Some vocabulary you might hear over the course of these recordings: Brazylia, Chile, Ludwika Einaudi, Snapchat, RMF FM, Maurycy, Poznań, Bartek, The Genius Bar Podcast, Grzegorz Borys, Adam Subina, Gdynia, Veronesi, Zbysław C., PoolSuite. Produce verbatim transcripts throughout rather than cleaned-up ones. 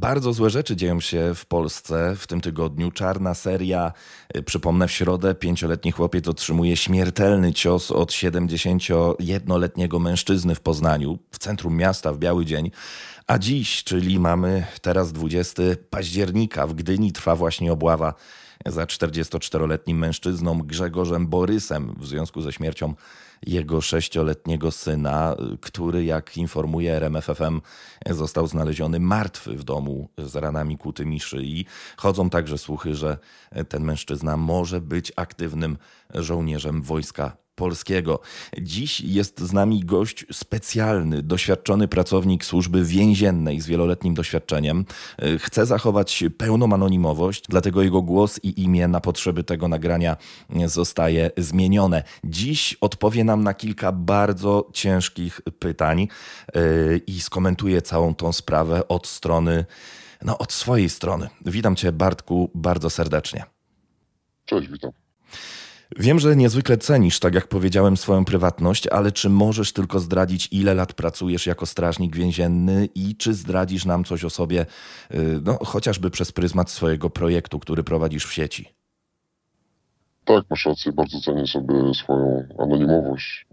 Bardzo złe rzeczy dzieją się w Polsce w tym tygodniu. Czarna seria. Przypomnę, w środę pięcioletni chłopiec otrzymuje śmiertelny cios od siedemdziesięciojednoletniego mężczyzny w Poznaniu, w centrum miasta, w biały dzień. A dziś, czyli mamy teraz dwudziestego października, w Gdyni trwa właśnie obława za czterdziestoczteroletnim mężczyzną Grzegorzem Borysem w związku ze śmiercią jego sześcioletniego syna, który, jak informuje R M F F M, został znaleziony martwy w domu z ranami kłutymi szyi. Chodzą także słuchy, że ten mężczyzna może być aktywnym żołnierzem Wojska Polskiego. Dziś jest z nami gość specjalny, doświadczony pracownik służby więziennej z wieloletnim doświadczeniem. Chce zachować pełną anonimowość, dlatego jego głos i imię na potrzeby tego nagrania zostaje zmienione. Dziś odpowie nam na kilka bardzo ciężkich pytań i skomentuje całą tą sprawę od strony, no od swojej strony. Witam cię, Bartku, bardzo serdecznie. Cześć, witam. Wiem, że niezwykle cenisz, tak jak powiedziałem, swoją prywatność, ale czy możesz tylko zdradzić, ile lat pracujesz jako strażnik więzienny i czy zdradzisz nam coś o sobie, no chociażby przez pryzmat swojego projektu, który prowadzisz w sieci? Tak, masz rację, bardzo cenię sobie swoją anonimowość,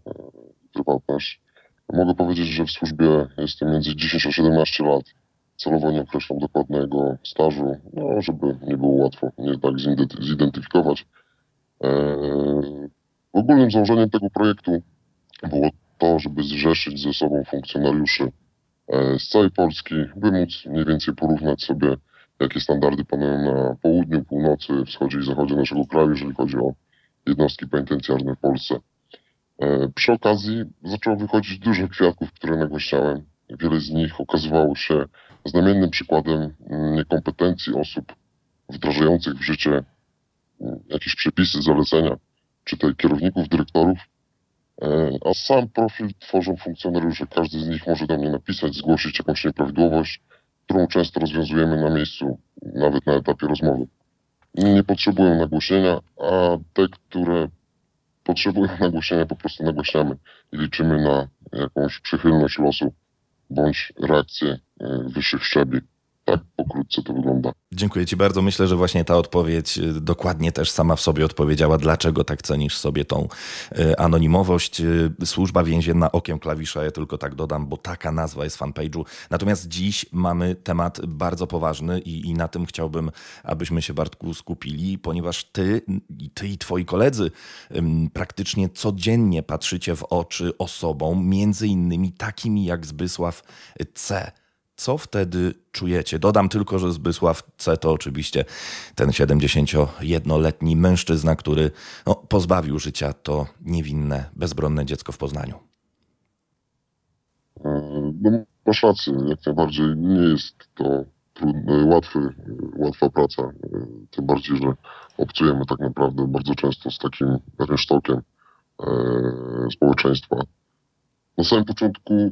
prywatność. Mogę powiedzieć, że w służbie jestem między dziesięć a siedemnaście lat. Celowo nie określam dokładnego stażu, no żeby nie było łatwo mnie tak zidentyfikować. Eee, ogólnym założeniem tego projektu było to, żeby zrzeszyć ze sobą funkcjonariuszy e, z całej Polski, by móc mniej więcej porównać sobie, jakie standardy panują na południu, północy, wschodzie i zachodzie naszego kraju, jeżeli chodzi o jednostki penitencjarne w Polsce. E, przy okazji zaczęło wychodzić dużo kwiatków, które nagłaśniałem. Wiele z nich okazywało się znamiennym przykładem niekompetencji osób wdrażających w życie jakieś przepisy, zalecenia, czy też kierowników, dyrektorów, a sam profil tworzą funkcjonariusze. Każdy z nich może do mnie napisać, zgłosić jakąś nieprawidłowość, którą często rozwiązujemy na miejscu, nawet na etapie rozmowy. Nie potrzebują nagłośnienia, a te, które potrzebują nagłośnienia, po prostu nagłaśniamy i liczymy na jakąś przychylność losu bądź reakcję wyższych szczebli. Tak pokrótce to wygląda. Dziękuję ci bardzo. Myślę, że właśnie ta odpowiedź dokładnie też sama w sobie odpowiedziała, dlaczego tak cenisz sobie tą anonimowość. Służba więzienna okiem klawisza, ja tylko tak dodam, bo taka nazwa jest fanpage'u. Natomiast dziś mamy temat bardzo poważny i, i na tym chciałbym, abyśmy się, Bartku, skupili, ponieważ ty, ty i twoi koledzy praktycznie codziennie patrzycie w oczy osobom, między innymi takimi jak Zbysław C. Co wtedy czujecie? Dodam tylko, że Zbysław C. to oczywiście ten siedemdziesięciojednoletni mężczyzna, który no, pozbawił życia to niewinne, bezbronne dziecko w Poznaniu. No, masz rację, jak najbardziej nie jest to trudne, łatwy, łatwa praca, tym bardziej, że obcujemy tak naprawdę bardzo często z takim rynsztokiem społeczeństwa. Na samym początku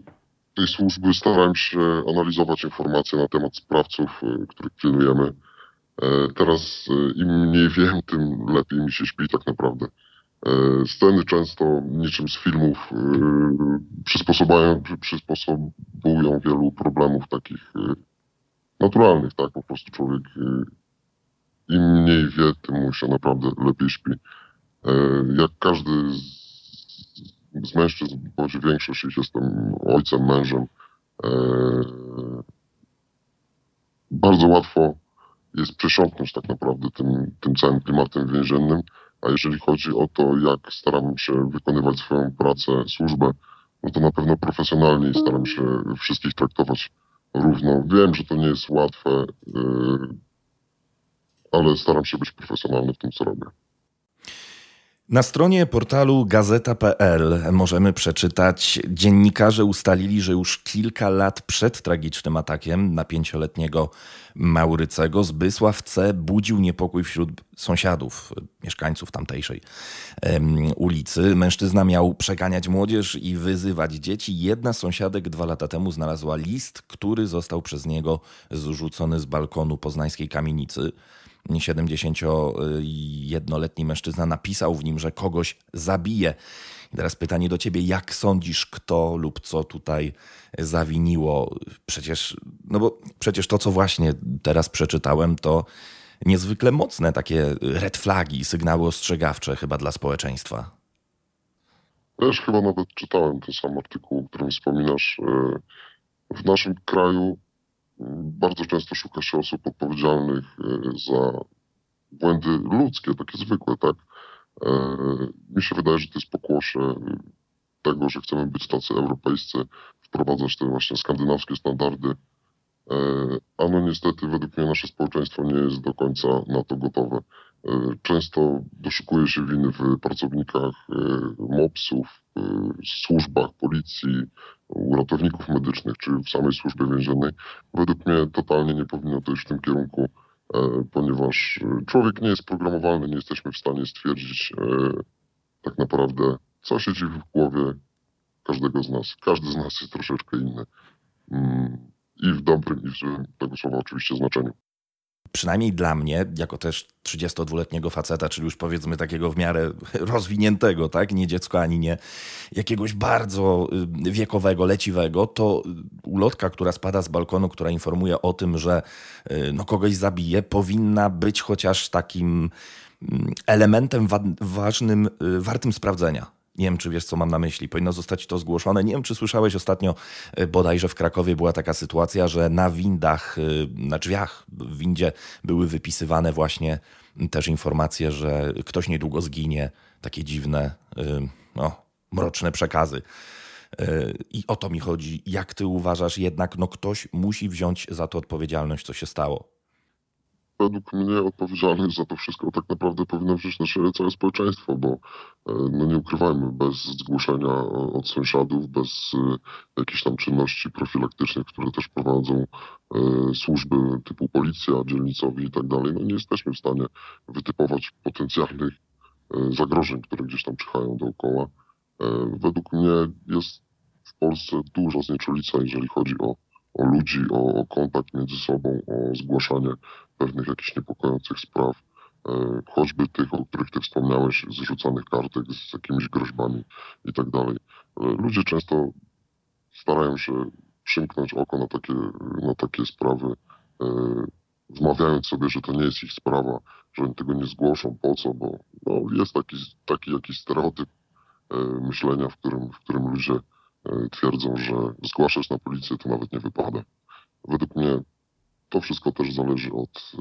tej służby starałem się analizować informacje na temat sprawców, których pilnujemy. Teraz im mniej wiem, tym lepiej mi się śpi tak naprawdę. Sceny często niczym z filmów przysposabiają, przysposabują wielu problemów takich naturalnych, tak? Po prostu człowiek im mniej wie, tym mu się naprawdę lepiej śpi. Jak każdy z z mężczyzn, bądź większość ich, jestem ojcem, mężem. Eee, bardzo łatwo jest przesiąknąć tak naprawdę tym, tym całym klimatem więziennym, a jeżeli chodzi o to, jak staram się wykonywać swoją pracę, służbę, no to na pewno profesjonalnie staram się wszystkich traktować równo. Wiem, że to nie jest łatwe, eee, ale staram się być profesjonalny w tym, co robię. Na stronie portalu gazeta kropka p l możemy przeczytać: dziennikarze ustalili, że już kilka lat przed tragicznym atakiem na pięcioletniego Maurycego Zbysław C. budził niepokój wśród sąsiadów, mieszkańców tamtejszej um, ulicy. Mężczyzna miał przeganiać młodzież i wyzywać dzieci. Jedna z sąsiadek dwa lata temu znalazła list, który został przez niego zrzucony z balkonu poznańskiej kamienicy. siedemdziesięciojednoletni mężczyzna napisał w nim, że kogoś zabije. I teraz pytanie do ciebie, jak sądzisz, kto lub co tutaj zawiniło? Przecież, no bo przecież to, co właśnie teraz przeczytałem, to niezwykle mocne takie red flagi, sygnały ostrzegawcze chyba dla społeczeństwa. Też chyba nawet czytałem ten sam artykuł, o którym wspominasz. W naszym kraju bardzo często szuka się osób odpowiedzialnych za błędy ludzkie, takie zwykłe, tak? Mi się wydaje, że to jest pokłosie tego, że chcemy być tacy europejscy, wprowadzać te właśnie skandynawskie standardy, a no niestety według mnie nasze społeczeństwo nie jest do końca na to gotowe. Często doszukuje się winy w pracownikach mopsów, służbach policji, u ratowników medycznych czy w samej służbie więziennej. Według mnie totalnie nie powinno to iść w tym kierunku, ponieważ człowiek nie jest programowalny, nie jesteśmy w stanie stwierdzić tak naprawdę, co siedzi w głowie każdego z nas. Każdy z nas jest troszeczkę inny. I w dobrym, i w złym tego słowa oczywiście znaczeniu. Przynajmniej dla mnie, jako też trzydziestodwuletniego faceta, czyli już powiedzmy takiego w miarę rozwiniętego, tak, nie dziecko ani nie jakiegoś bardzo wiekowego, leciwego, to ulotka, która spada z balkonu, która informuje o tym, że no, kogoś zabije, powinna być chociaż takim elementem wa- ważnym, wartym sprawdzenia. Nie wiem, czy wiesz, co mam na myśli. Powinno zostać to zgłoszone. Nie wiem, czy słyszałeś ostatnio, bodajże w Krakowie była taka sytuacja, że na windach, na drzwiach w windzie były wypisywane właśnie też informacje, że ktoś niedługo zginie. Takie dziwne, no, mroczne przekazy. I o to mi chodzi. Jak ty uważasz jednak, no ktoś musi wziąć za to odpowiedzialność, co się stało? Według mnie odpowiedzialność za to wszystko tak naprawdę powinno wziąć na siebie całe społeczeństwo, bo no nie ukrywajmy, bez zgłoszenia od sąsiadów, bez jakichś tam czynności profilaktycznych, które też prowadzą e, służby typu policja, dzielnicowi i tak dalej, no nie jesteśmy w stanie wytypować potencjalnych e, zagrożeń, które gdzieś tam czyhają dookoła. E, według mnie jest w Polsce duża znieczulica, jeżeli chodzi o o ludzi, o, o kontakt między sobą, o zgłaszanie pewnych jakichś niepokojących spraw, e, choćby tych, o których ty wspomniałeś, z rzucanych kartek, z jakimiś groźbami i tak dalej. Ludzie często starają się przymknąć oko na takie, na takie sprawy, e, wmawiając sobie, że to nie jest ich sprawa, że oni tego nie zgłoszą, po co, bo no, jest taki, taki jakiś stereotyp e, myślenia, w którym, w którym ludzie twierdzą, że zgłaszać na policję to nawet nie wypada. Według mnie to wszystko też zależy od,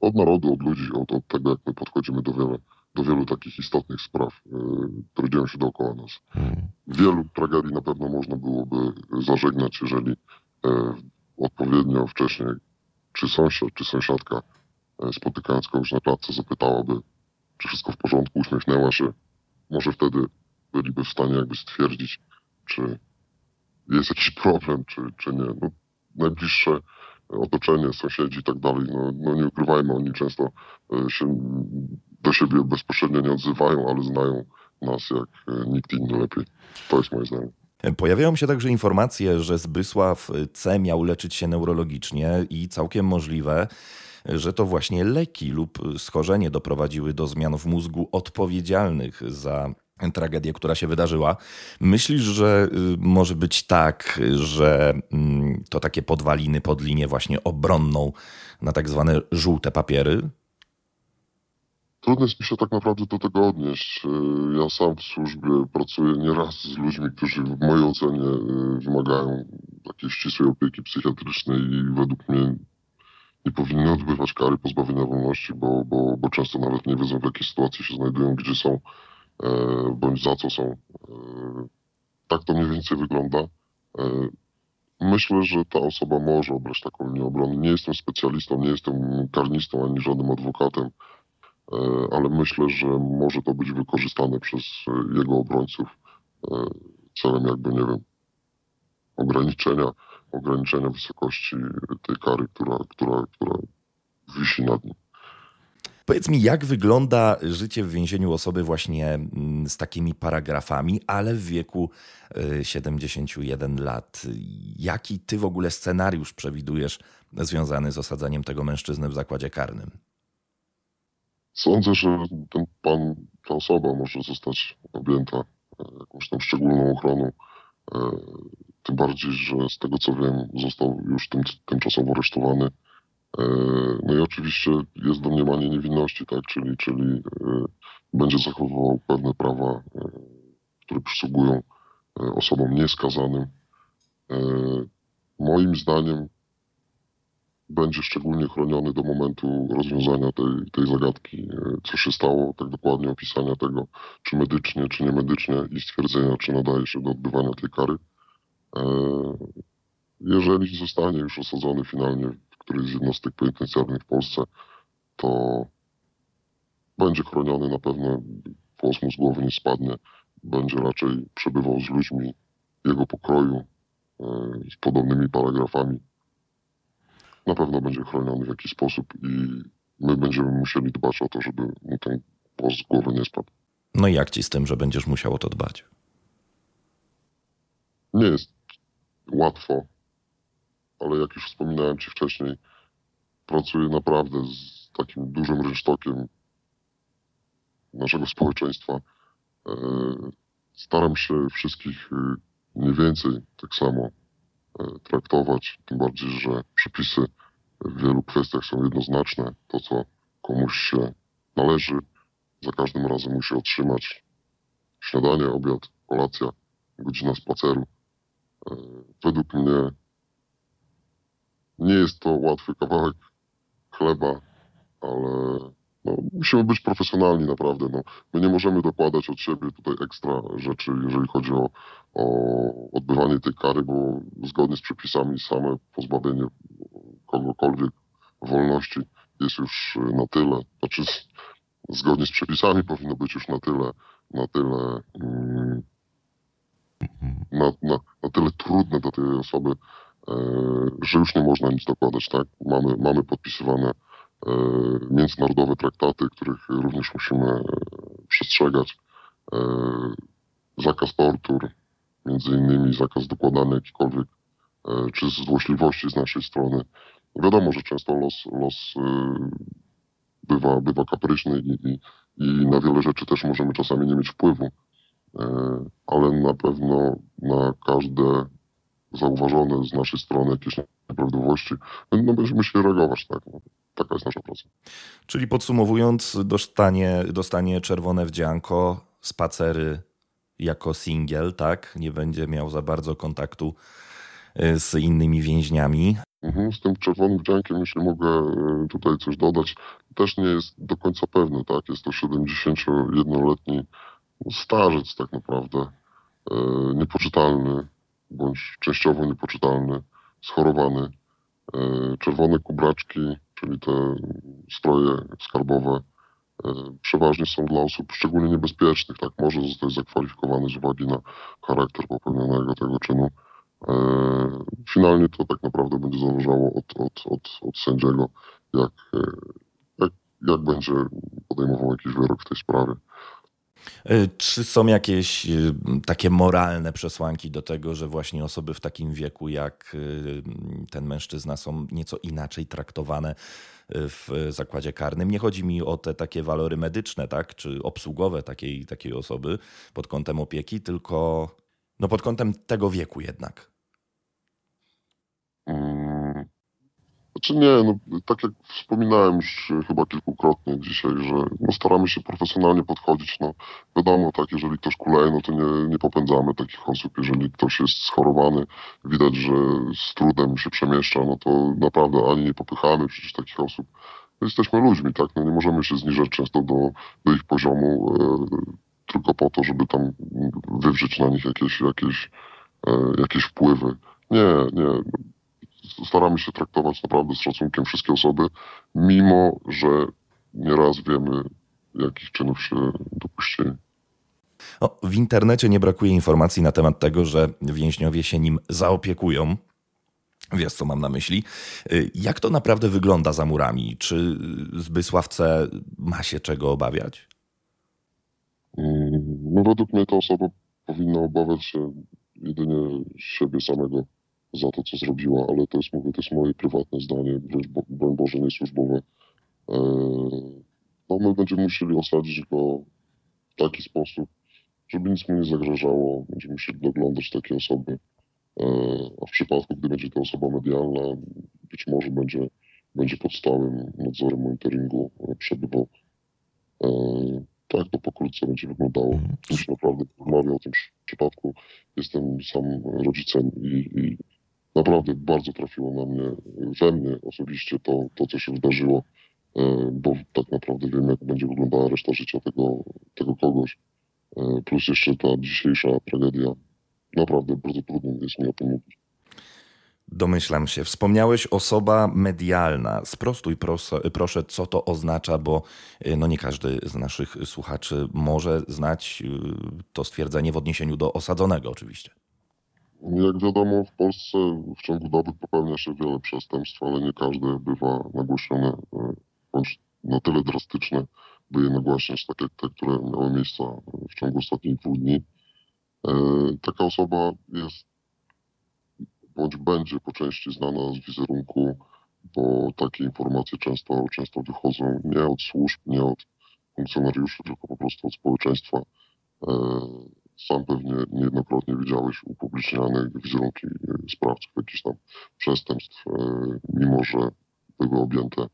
od narodu, od ludzi, od, od tego, jak my podchodzimy do wiele, do wielu takich istotnych spraw, które dzieją się dookoła nas. Wielu tragedii na pewno można byłoby zażegnać, jeżeli odpowiednio wcześniej czy sąsiad, czy sąsiadka, spotykając kogoś na klatce, zapytałaby, czy wszystko w porządku, uśmiechnęła się. Może wtedy byliby w stanie jakby stwierdzić, czy jest jakiś problem, czy, czy nie. No, najbliższe otoczenie, sąsiedzi i tak dalej, no, no nie ukrywajmy, oni często się do siebie bezpośrednio nie odzywają, ale znają nas jak nikt inny lepiej. To jest moje zdanie. Pojawiają się także informacje, że Zbysław C. miał leczyć się neurologicznie i całkiem możliwe, że to właśnie leki lub schorzenie doprowadziły do zmian w mózgu odpowiedzialnych za tragedię, która się wydarzyła. Myślisz, że może być tak, że to takie podwaliny pod linię właśnie obronną na tak zwane żółte papiery? Trudno jest mi się tak naprawdę do tego odnieść. Ja sam w służbie pracuję nieraz z ludźmi, którzy w mojej ocenie wymagają takiej ścisłej opieki psychiatrycznej i według mnie nie powinny odbywać kary pozbawienia wolności, bo, bo, bo często nawet nie wiedzą, w jakiej sytuacji się znajdują, gdzie są bądź za co są. Tak to mniej więcej wygląda. Myślę, że ta osoba może obrać taką linię obrony. Nie jestem specjalistą, nie jestem karnistą ani żadnym adwokatem, ale myślę, że może to być wykorzystane przez jego obrońców celem jakby, nie wiem, ograniczenia, ograniczenia wysokości tej kary, która, która, która wisi nad nim. Powiedz mi, jak wygląda życie w więzieniu osoby właśnie z takimi paragrafami, ale w wieku siedemdziesięciu jeden lat. Jaki ty w ogóle scenariusz przewidujesz związany z osadzaniem tego mężczyzny w zakładzie karnym? Sądzę, że ten pan, ta osoba może zostać objęta jakąś tam szczególną ochroną. Tym bardziej, że z tego co wiem, został już tym, tymczasowo aresztowany. No i oczywiście jest domniemanie niewinności, tak, czyli, czyli będzie zachowywał pewne prawa, które przysługują osobom nieskazanym. Moim zdaniem będzie szczególnie chroniony do momentu rozwiązania tej, tej zagadki, co się stało, tak dokładnie opisania tego, czy medycznie, czy niemedycznie i stwierdzenia, czy nadaje się do odbywania tej kary. Jeżeli zostanie już osadzony finalnie w którejś z jednostek penitencjarnych w Polsce, to będzie chroniony na pewno, włos mu z głowy nie spadnie, będzie raczej przebywał z ludźmi jego pokroju, z podobnymi paragrafami. Na pewno będzie chroniony w jakiś sposób i my będziemy musieli dbać o to, żeby mu ten głos z głowy nie spadł. No i jak ci z tym, że będziesz musiał o to dbać? Nie jest łatwo, ale jak już wspominałem ci wcześniej, pracuję naprawdę z takim dużym rynsztokiem naszego społeczeństwa. Staram się wszystkich mniej więcej tak samo traktować, tym bardziej, że przepisy w wielu kwestiach są jednoznaczne. To, co komuś się należy, za każdym razem musi otrzymać. Śniadanie, obiad, kolacja, godzina spaceru. Według mnie nie jest to łatwy kawałek chleba, ale no, musimy być profesjonalni naprawdę. No, my nie możemy dokładać od siebie tutaj ekstra rzeczy, jeżeli chodzi o, o odbywanie tej kary, bo zgodnie z przepisami same pozbawienie kogokolwiek wolności jest już na tyle, znaczy zgodnie z przepisami powinno być już na tyle, na tyle, na, na, na tyle trudne dla tej osoby, że już nie można nic dokładać, tak? Mamy, mamy podpisywane międzynarodowe traktaty, których również musimy przestrzegać. Zakaz tortur, między innymi zakaz dokładania jakikolwiek, czy złośliwości z naszej strony. Wiadomo, że często los, los bywa, bywa kapryśny i, i, i na wiele rzeczy też możemy czasami nie mieć wpływu, ale na pewno na każde zauważone z naszej strony jakieś nieprawidłowości, no będziemy się reagować, tak? Taka jest nasza praca. Czyli podsumowując, dostanie, dostanie czerwone wdzianko, spacery jako singiel, tak? Nie będzie miał za bardzo kontaktu z innymi więźniami. Mhm, z tym czerwonym wdziankiem, jeśli mogę tutaj coś dodać, też nie jest do końca pewne, tak? Jest to siedemdziesięciojednoletni starzec tak naprawdę, niepoczytalny, bądź częściowo niepoczytalny, schorowany. Czerwone kubraczki, czyli te stroje skarbowe, przeważnie są dla osób szczególnie niebezpiecznych. Tak, może zostać zakwalifikowany z uwagi na charakter popełnionego tego czynu. Finalnie to tak naprawdę będzie zależało od, od, od, od sędziego, jak, jak, jak będzie podejmował jakiś wyrok w tej sprawie. Czy są jakieś takie moralne przesłanki do tego, że właśnie osoby w takim wieku jak ten mężczyzna są nieco inaczej traktowane w zakładzie karnym? Nie chodzi mi o te takie walory medyczne, tak, czy obsługowe takiej, takiej osoby pod kątem opieki, tylko no pod kątem tego wieku jednak. Hmm. Znaczy nie, no, tak jak wspominałem już chyba kilkukrotnie dzisiaj, że no, staramy się profesjonalnie podchodzić. No, wiadomo, tak, jeżeli ktoś kuleje, no to nie, nie popędzamy takich osób. Jeżeli ktoś jest schorowany, widać, że z trudem się przemieszcza, no to naprawdę ani nie popychamy przecież takich osób. No, jesteśmy ludźmi, tak, no, nie możemy się zniżać często do, do ich poziomu e, tylko po to, żeby tam wywrzeć na nich jakieś, jakieś, e, jakieś wpływy. Nie, nie. Staramy się traktować naprawdę z szacunkiem wszystkie osoby, mimo że nieraz wiemy, jakich czynów się dopuścili. No, w internecie nie brakuje informacji na temat tego, że więźniowie się nim zaopiekują. Wiesz, co mam na myśli. Jak to naprawdę wygląda za murami? Czy Zbysław C. ma się czego obawiać? No, według mnie ta osoba powinna obawiać się jedynie siebie samego za to, co zrobiła, ale to jest, mówię, to jest moje prywatne zdanie, broń Boże, nie służbowe. no my będziemy musieli osadzić go w taki sposób, żeby nic mu nie zagrażało. Będziemy musieli doglądać takie osoby, a w przypadku, gdy będzie to osoba medialna, być może będzie, będzie pod stałym nadzorem monitoringu przebywał. Tak to pokrótce będzie wyglądało. Już naprawdę rozmawiam o tym przypadku. Jestem sam rodzicem i, i naprawdę bardzo trafiło na mnie, we mnie osobiście to, to co się wydarzyło, bo tak naprawdę wiem, jak będzie wyglądała reszta życia tego, tego kogoś. Plus jeszcze ta dzisiejsza tragedia. Naprawdę bardzo trudno jest mi o tym mówić. Domyślam się. Wspomniałeś osoba medialna. Sprostuj proso, proszę, co to oznacza, bo no nie każdy z naszych słuchaczy może znać to stwierdzenie w odniesieniu do osadzonego oczywiście. Jak wiadomo, w Polsce w ciągu doby popełnia się wiele przestępstw, ale nie każde bywa nagłośnione bądź na tyle drastyczne, by je nagłaśniać, tak jak te, które miały miejsca w ciągu ostatnich dwóch dni. Taka osoba jest bądź będzie po części znana z wizerunku, bo takie informacje często, często wychodzą nie od służb, nie od funkcjonariuszy, tylko po prostu od społeczeństwa. Sam pewnie niejednokrotnie widziałeś upubliczniane wizerunki sprawców jakichś tam przestępstw, mimo że były objęte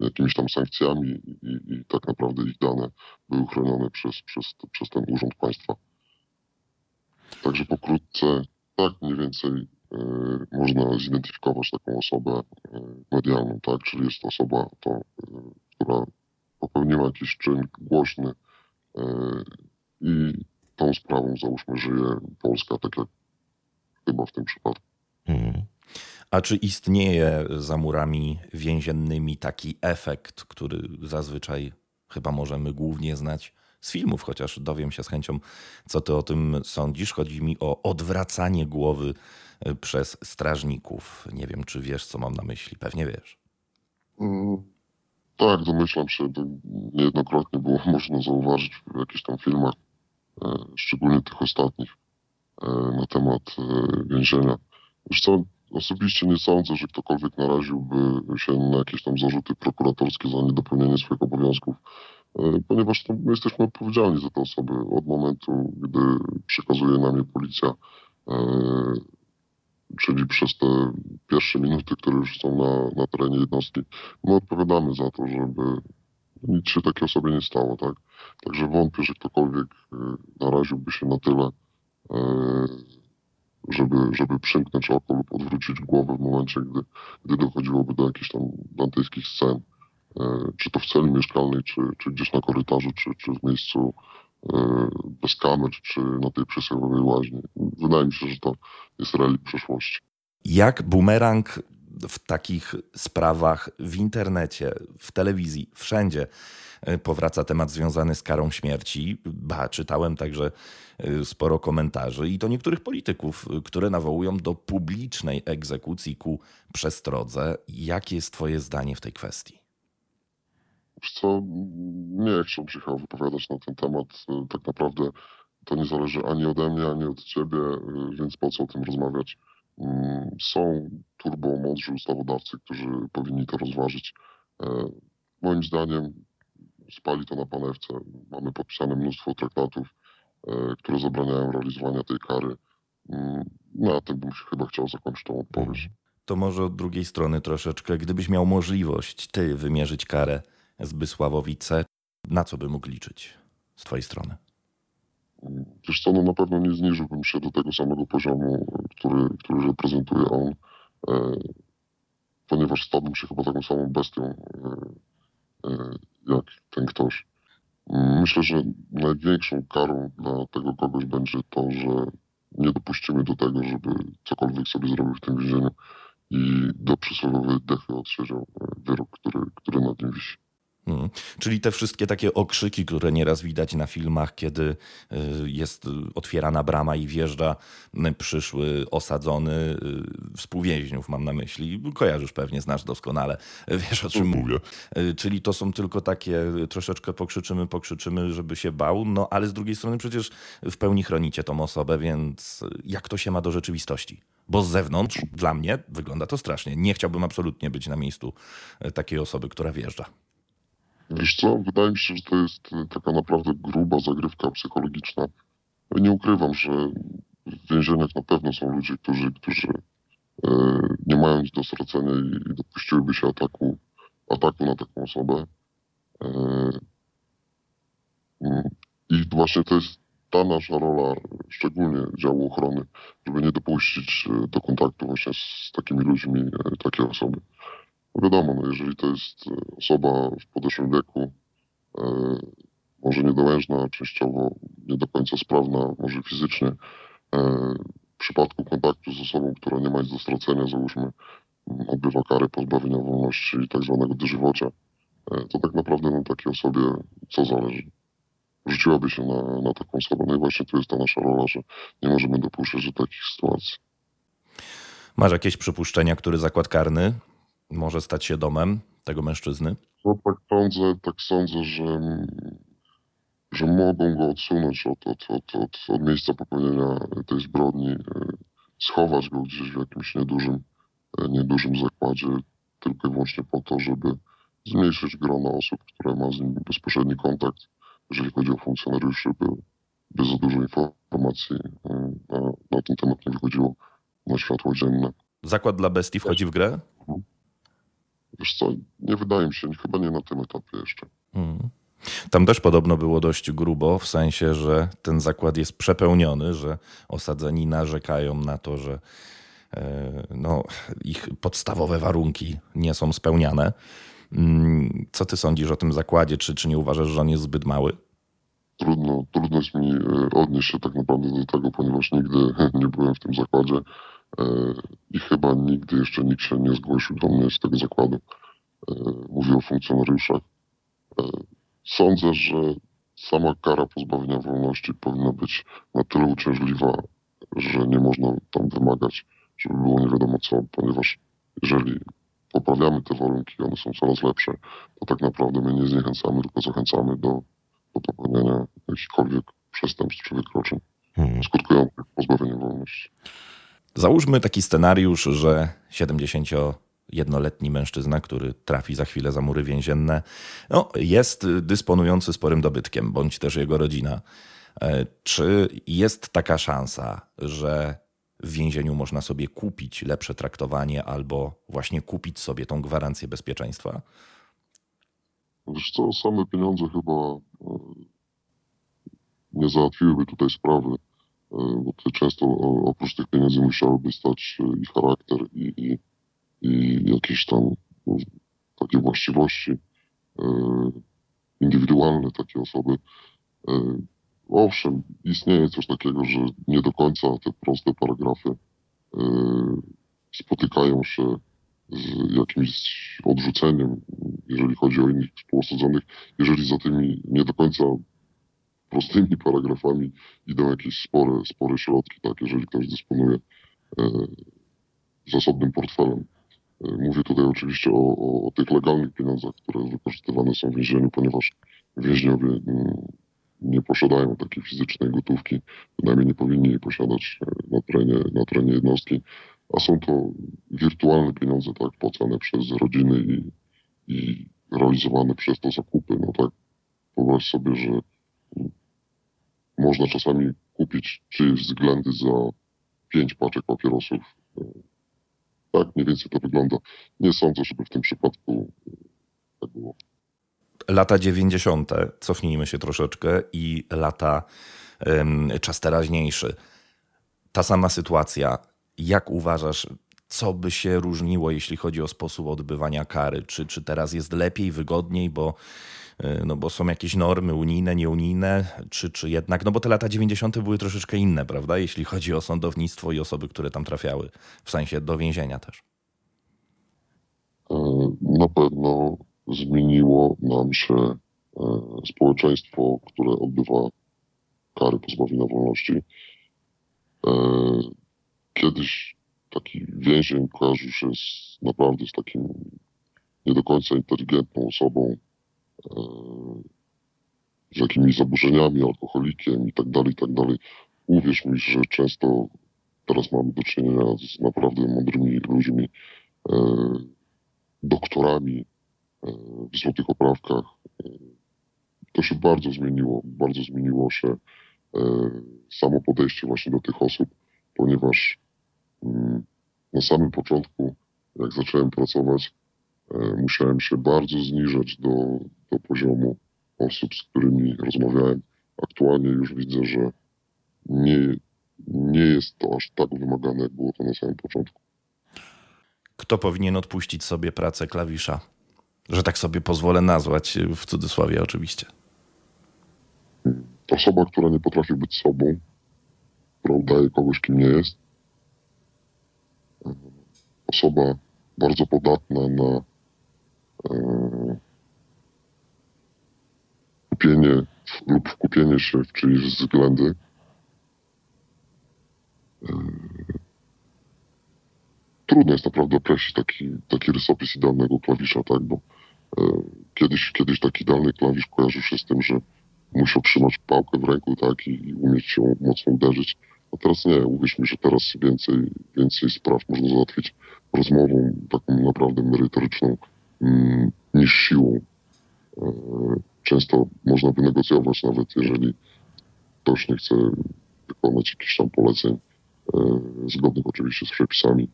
jakimiś tam sankcjami i, i tak naprawdę ich dane były chronione przez, przez, przez ten Urząd Państwa. Także pokrótce, tak mniej więcej yy, można zidentyfikować taką osobę yy, medialną, tak? Czyli jest to osoba, to, yy, która popełniła jakiś czyn głośny yy, i tą sprawą, załóżmy, żyje Polska, tak jak chyba w tym przypadku. Hmm. A czy istnieje za murami więziennymi taki efekt, który zazwyczaj chyba możemy głównie znać z filmów, chociaż dowiem się z chęcią, co ty o tym sądzisz. Chodzi mi o odwracanie głowy przez strażników. Nie wiem, czy wiesz, co mam na myśli. Pewnie wiesz. Tak, domyślam się. Niejednokrotnie było można zauważyć w jakichś tam filmach, szczególnie tych ostatnich, na temat więzienia. Wiesz co, osobiście nie sądzę, że ktokolwiek naraziłby się na jakieś tam zarzuty prokuratorskie za niedopełnienie swoich obowiązków, ponieważ my jesteśmy odpowiedzialni za te osoby od momentu, gdy przekazuje nam je policja, czyli przez te pierwsze minuty, które już są na, na terenie jednostki, my odpowiadamy za to, żeby nic się takiej osobie nie stało, tak? Także wątpię, że ktokolwiek naraziłby się na tyle, żeby, żeby przymknąć oko lub odwrócić głowę w momencie, gdy, gdy dochodziłoby do jakichś tam dantejskich scen. Czy to w celi mieszkalnej, czy, czy gdzieś na korytarzu, czy, czy w miejscu bez kamer, czy na tej przysłowiowej łaźni. Wydaje mi się, że to jest relikt przeszłości. Jak bumerang w takich sprawach w internecie, w telewizji, wszędzie powraca temat związany z karą śmierci. Ba, czytałem także sporo komentarzy i to niektórych polityków, które nawołują do publicznej egzekucji ku przestrodze. Jakie jest twoje zdanie w tej kwestii? Wiesz co, nie chciałbym się chyba wypowiadać na ten temat. Tak naprawdę to nie zależy ani ode mnie, ani od ciebie, więc po co o tym rozmawiać? Są turbo mądrzy ustawodawcy, którzy powinni to rozważyć. Moim zdaniem spali to na panewce. Mamy podpisane mnóstwo traktatów, które zabraniają realizowania tej kary. Na tym bym się chyba chciał zakończyć tą odpowiedź. To może od drugiej strony troszeczkę. Gdybyś miał możliwość ty wymierzyć karę Zbysławowi C., na co by mógł liczyć z twojej strony? Wiesz co, no na pewno nie zniżyłbym się do tego samego poziomu, który, który reprezentuje on, e, ponieważ stałbym się chyba taką samą bestią, e, e, jak ten ktoś. Myślę, że największą karą dla tego kogoś będzie to, że nie dopuścimy do tego, żeby cokolwiek sobie zrobił w tym więzieniu i do przysłowiowej dechy odsiedział wyrok, który, który nad nim wisi. Hmm. Czyli te wszystkie takie okrzyki, które nieraz widać na filmach, kiedy jest otwierana brama i wjeżdża przyszły osadzony, współwięźniów mam na myśli, kojarzysz pewnie, znasz doskonale, wiesz o czym mówię. Czyli to są tylko takie troszeczkę pokrzyczymy, pokrzyczymy, żeby się bał, no ale z drugiej strony przecież w pełni chronicie tą osobę, więc jak to się ma do rzeczywistości? Bo z zewnątrz dla mnie wygląda to strasznie. Nie chciałbym absolutnie być na miejscu takiej osoby, która wjeżdża. Wiesz co, wydaje mi się, że to jest taka naprawdę gruba zagrywka psychologiczna. Nie ukrywam, że w więzieniach na pewno są ludzie, którzy, którzy e, nie mają nic do stracenia i, i dopuściłyby się ataku, ataku na taką osobę. E, I właśnie to jest ta nasza rola, szczególnie działu ochrony, żeby nie dopuścić do kontaktu właśnie z takimi ludźmi takiej osoby. Wiadomo, no jeżeli to jest osoba w podeszłym wieku, e, może niedołężna, częściowo nie do końca sprawna, może fizycznie, e, w przypadku kontaktu z osobą, która nie ma nic do stracenia, załóżmy, odbywa karę pozbawienia wolności i tak zwanego dożywocia, e, to tak naprawdę na takiej osobie co zależy? Rzuciłaby się na, na taką osobę. No i właśnie tu jest ta nasza rola, że nie możemy dopuszczać do takich sytuacji. Masz jakieś przypuszczenia, który zakład karny może stać się domem tego mężczyzny? No, tak sądzę, tak sądzę, że, że mogą go odsunąć od, od, od, od, od miejsca popełnienia tej zbrodni, schować go gdzieś w jakimś niedużym, niedużym zakładzie, tylko i wyłącznie po to, żeby zmniejszyć grono osób, które ma z nim bezpośredni kontakt, jeżeli chodzi o funkcjonariuszy, by, by za dużo informacji na, na ten temat nie wychodziło na światło dzienne. Zakład dla bestii wchodzi w grę? Wiesz co, nie wydaje mi się, chyba nie na tym etapie jeszcze. Mm. Tam też podobno było dość grubo, w sensie, że ten zakład jest przepełniony, że osadzeni narzekają na to, że yy, no, ich podstawowe warunki nie są spełniane. Yy, co ty sądzisz o tym zakładzie? Czy, czy nie uważasz, że on jest zbyt mały? Trudno, trudno jest mi odnieść się tak naprawdę do tego, ponieważ nigdy nie byłem w tym zakładzie. I chyba nigdy jeszcze nikt się nie zgłosił do mnie z tego zakładu. Mówię o funkcjonariuszach. Sądzę, że sama kara pozbawienia wolności powinna być na tyle uciążliwa, że nie można tam wymagać, żeby było nie wiadomo co, ponieważ jeżeli poprawiamy te warunki, one są coraz lepsze, to tak naprawdę my nie zniechęcamy, tylko zachęcamy do, do popełniania jakichkolwiek przestępstw czy wykroczeń skutkujących pozbawieniem wolności. Załóżmy taki scenariusz, że siedemdziesięciojednoletni mężczyzna, który trafi za chwilę za mury więzienne, no, jest dysponujący sporym dobytkiem, bądź też jego rodzina. Czy jest taka szansa, że w więzieniu można sobie kupić lepsze traktowanie albo właśnie kupić sobie tą gwarancję bezpieczeństwa? Wiesz co, same pieniądze chyba nie załatwiłyby tutaj sprawy. Bo to często oprócz tych pieniędzy musiałoby stać i charakter, i, i, i jakieś tam no, takie właściwości e, indywidualne takiej osoby. E, owszem, istnieje coś takiego, że nie do końca te proste paragrafy e, spotykają się z jakimś odrzuceniem, jeżeli chodzi o innych współosadzonych, jeżeli za tymi nie do końca prostymi paragrafami idą jakieś spore, spore środki, tak, jeżeli ktoś dysponuje e, zasobnym portfelem. E, mówię tutaj oczywiście o, o, o tych legalnych pieniądzach, które wykorzystywane są w więzieniu, ponieważ więźniowie m, nie posiadają takiej fizycznej gotówki, przynajmniej nie powinni jej posiadać na terenie, na terenie jednostki, a są to wirtualne pieniądze, tak, płacane przez rodziny i, i realizowane przez to zakupy. No tak, wyobraź sobie, że można czasami kupić czyjeś względy za pięć paczek papierosów. Tak mniej więcej to wygląda. Nie sądzę, żeby w tym przypadku tak było. Lata dziewięćdziesiąte, cofnijmy się troszeczkę, i lata, czas teraźniejszy. Ta sama sytuacja. Jak uważasz, co by się różniło, jeśli chodzi o sposób odbywania kary? Czy, czy teraz jest lepiej, wygodniej, bo No bo są jakieś normy unijne, nieunijne, czy, czy jednak, no bo te lata dziewięćdziesiąte były troszeczkę inne, prawda, jeśli chodzi o sądownictwo i osoby, które tam trafiały, w sensie do więzienia też. Na pewno zmieniło nam się społeczeństwo, które odbywa kary pozbawienia wolności. Kiedyś taki więzień kojarzył się z, naprawdę z takim nie do końca inteligentną osobą, z jakimiś zaburzeniami, alkoholikiem i tak dalej, i tak dalej. Uwierz mi, że często teraz mamy do czynienia z naprawdę mądrymi ludźmi, doktorami w złotych oprawkach, to się bardzo zmieniło, bardzo zmieniło się samo podejście właśnie do tych osób, ponieważ na samym początku, jak zacząłem pracować, musiałem się bardzo zniżać do, do poziomu osób, z którymi rozmawiałem. Aktualnie już widzę, że nie, nie jest to aż tak wymagane, jak było to na samym początku. Kto powinien odpuścić sobie pracę klawisza? Że tak sobie pozwolę nazwać, w cudzysłowie oczywiście. Osoba, która nie potrafi być sobą, która udaje kogoś, kim nie jest. Osoba bardzo podatna na e, kupienie w, lub wkupienie się w czyjeś względy. E, trudno jest naprawdę określić taki, taki rysopis idealnego klawisza, tak? Bo e, kiedyś, kiedyś taki idealny klawisz kojarzył się z tym, że musiał trzymać pałkę w ręku, tak, i umieć ją mocno uderzyć. A teraz nie, uwierz mi, że teraz więcej, więcej spraw można załatwić rozmową taką naprawdę merytoryczną mm, niż siłą. E, często można wynegocjować, nawet jeżeli ktoś nie chce wykonać jakichś tam poleceń, e, zgodnych oczywiście z przepisami,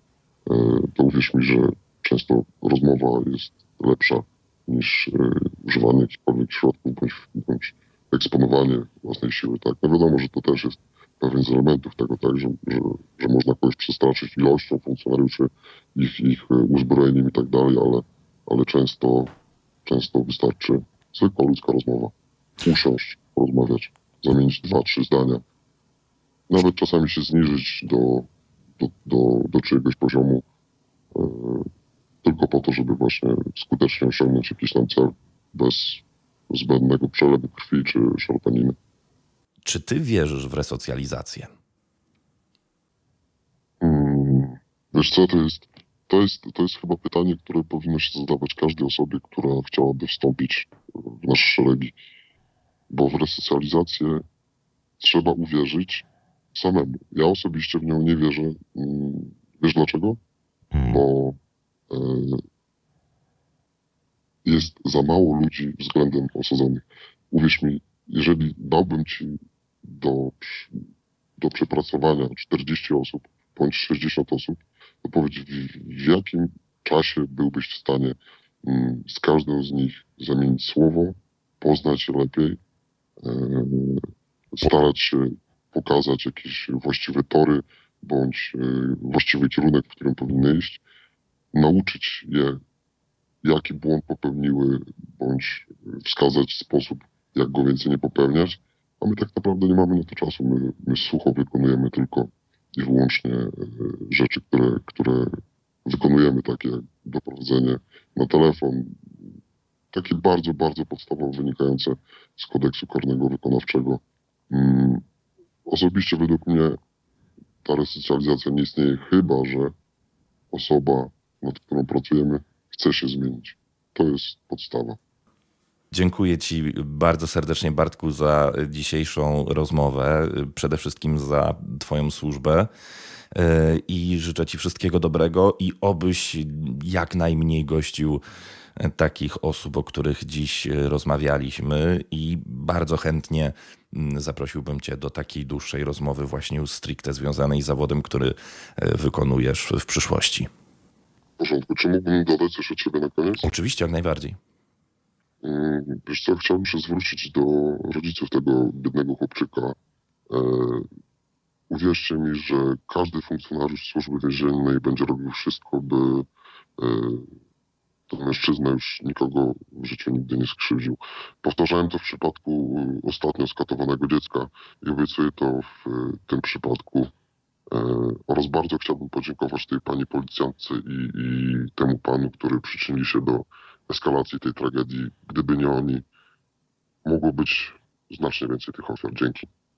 e, to uwierz mi, że często rozmowa jest lepsza niż e, używanie jakichkolwiek środków bądź, bądź eksponowanie własnej siły. Tak? No wiadomo, że to też jest pewien z elementów tego, tak, że, że, że można kogoś przestraszyć ilością funkcjonariuszy, ich, ich uzbrojeniem i tak dalej, ale, ale często, często wystarczy zwykła ludzka rozmowa. Usiąść, porozmawiać, zamienić dwa, trzy zdania. Nawet czasami się zniżyć do, do, do, do czyjegoś poziomu e, tylko po to, żeby właśnie skutecznie osiągnąć jakiś tam cel bez zbędnego przelewu krwi czy szarpaniny. Czy ty wierzysz w resocjalizację? Hmm, wiesz co, to jest, to, jest, to jest chyba pytanie, które powinno się zadawać każdej osobie, która chciałaby wstąpić w nasze szeregi. Bo w resocjalizację trzeba uwierzyć samemu. Ja osobiście w nią nie wierzę. Wiesz dlaczego? Hmm. Bo e, jest za mało ludzi względem osadzonych. Uwierz mi, jeżeli dałbym ci do, do przepracowania czterdzieści osób bądź sześćdziesiąt osób, to powiedz, w, w jakim czasie byłbyś w stanie mm, z każdą z nich zamienić słowo, poznać się lepiej, e, starać się pokazać jakieś właściwe tory bądź e, właściwy kierunek, w którym powinny iść, nauczyć je, jaki błąd popełniły, bądź wskazać sposób, jak go więcej nie popełniać, a my tak naprawdę nie mamy na to czasu. My, my sucho wykonujemy tylko i wyłącznie rzeczy, które, które wykonujemy, takie jak doprowadzenie na telefon, takie bardzo, bardzo podstawowe, wynikające z kodeksu karnego wykonawczego. Hmm. Osobiście według mnie ta resocjalizacja nie istnieje, chyba że osoba, nad którą pracujemy, chce się zmienić. To jest podstawa. Dziękuję ci bardzo serdecznie, Bartku, za dzisiejszą rozmowę, przede wszystkim za twoją służbę i życzę ci wszystkiego dobrego i obyś jak najmniej gościł takich osób, o których dziś rozmawialiśmy, i bardzo chętnie zaprosiłbym cię do takiej dłuższej rozmowy właśnie stricte związanej z zawodem, który wykonujesz w przyszłości. W porządku. Czy mógłbym dodać coś od ciebie na koniec? Oczywiście, jak najbardziej. Wiesz co, chciałbym się zwrócić do rodziców tego biednego chłopczyka. E, uwierzcie mi, że każdy funkcjonariusz służby więziennej będzie robił wszystko, by e, ten mężczyzna już nikogo w życiu nigdy nie skrzywdził. Powtarzałem to w przypadku ostatnio skatowanego dziecka i obiecuję to w tym przypadku. E, oraz bardzo chciałbym podziękować tej pani policjantce i, i temu panu, który przyczynił się do eskalacji tej tragedii. Gdyby nie oni, mogło być znacznie więcej tych ofiar. Dzięki.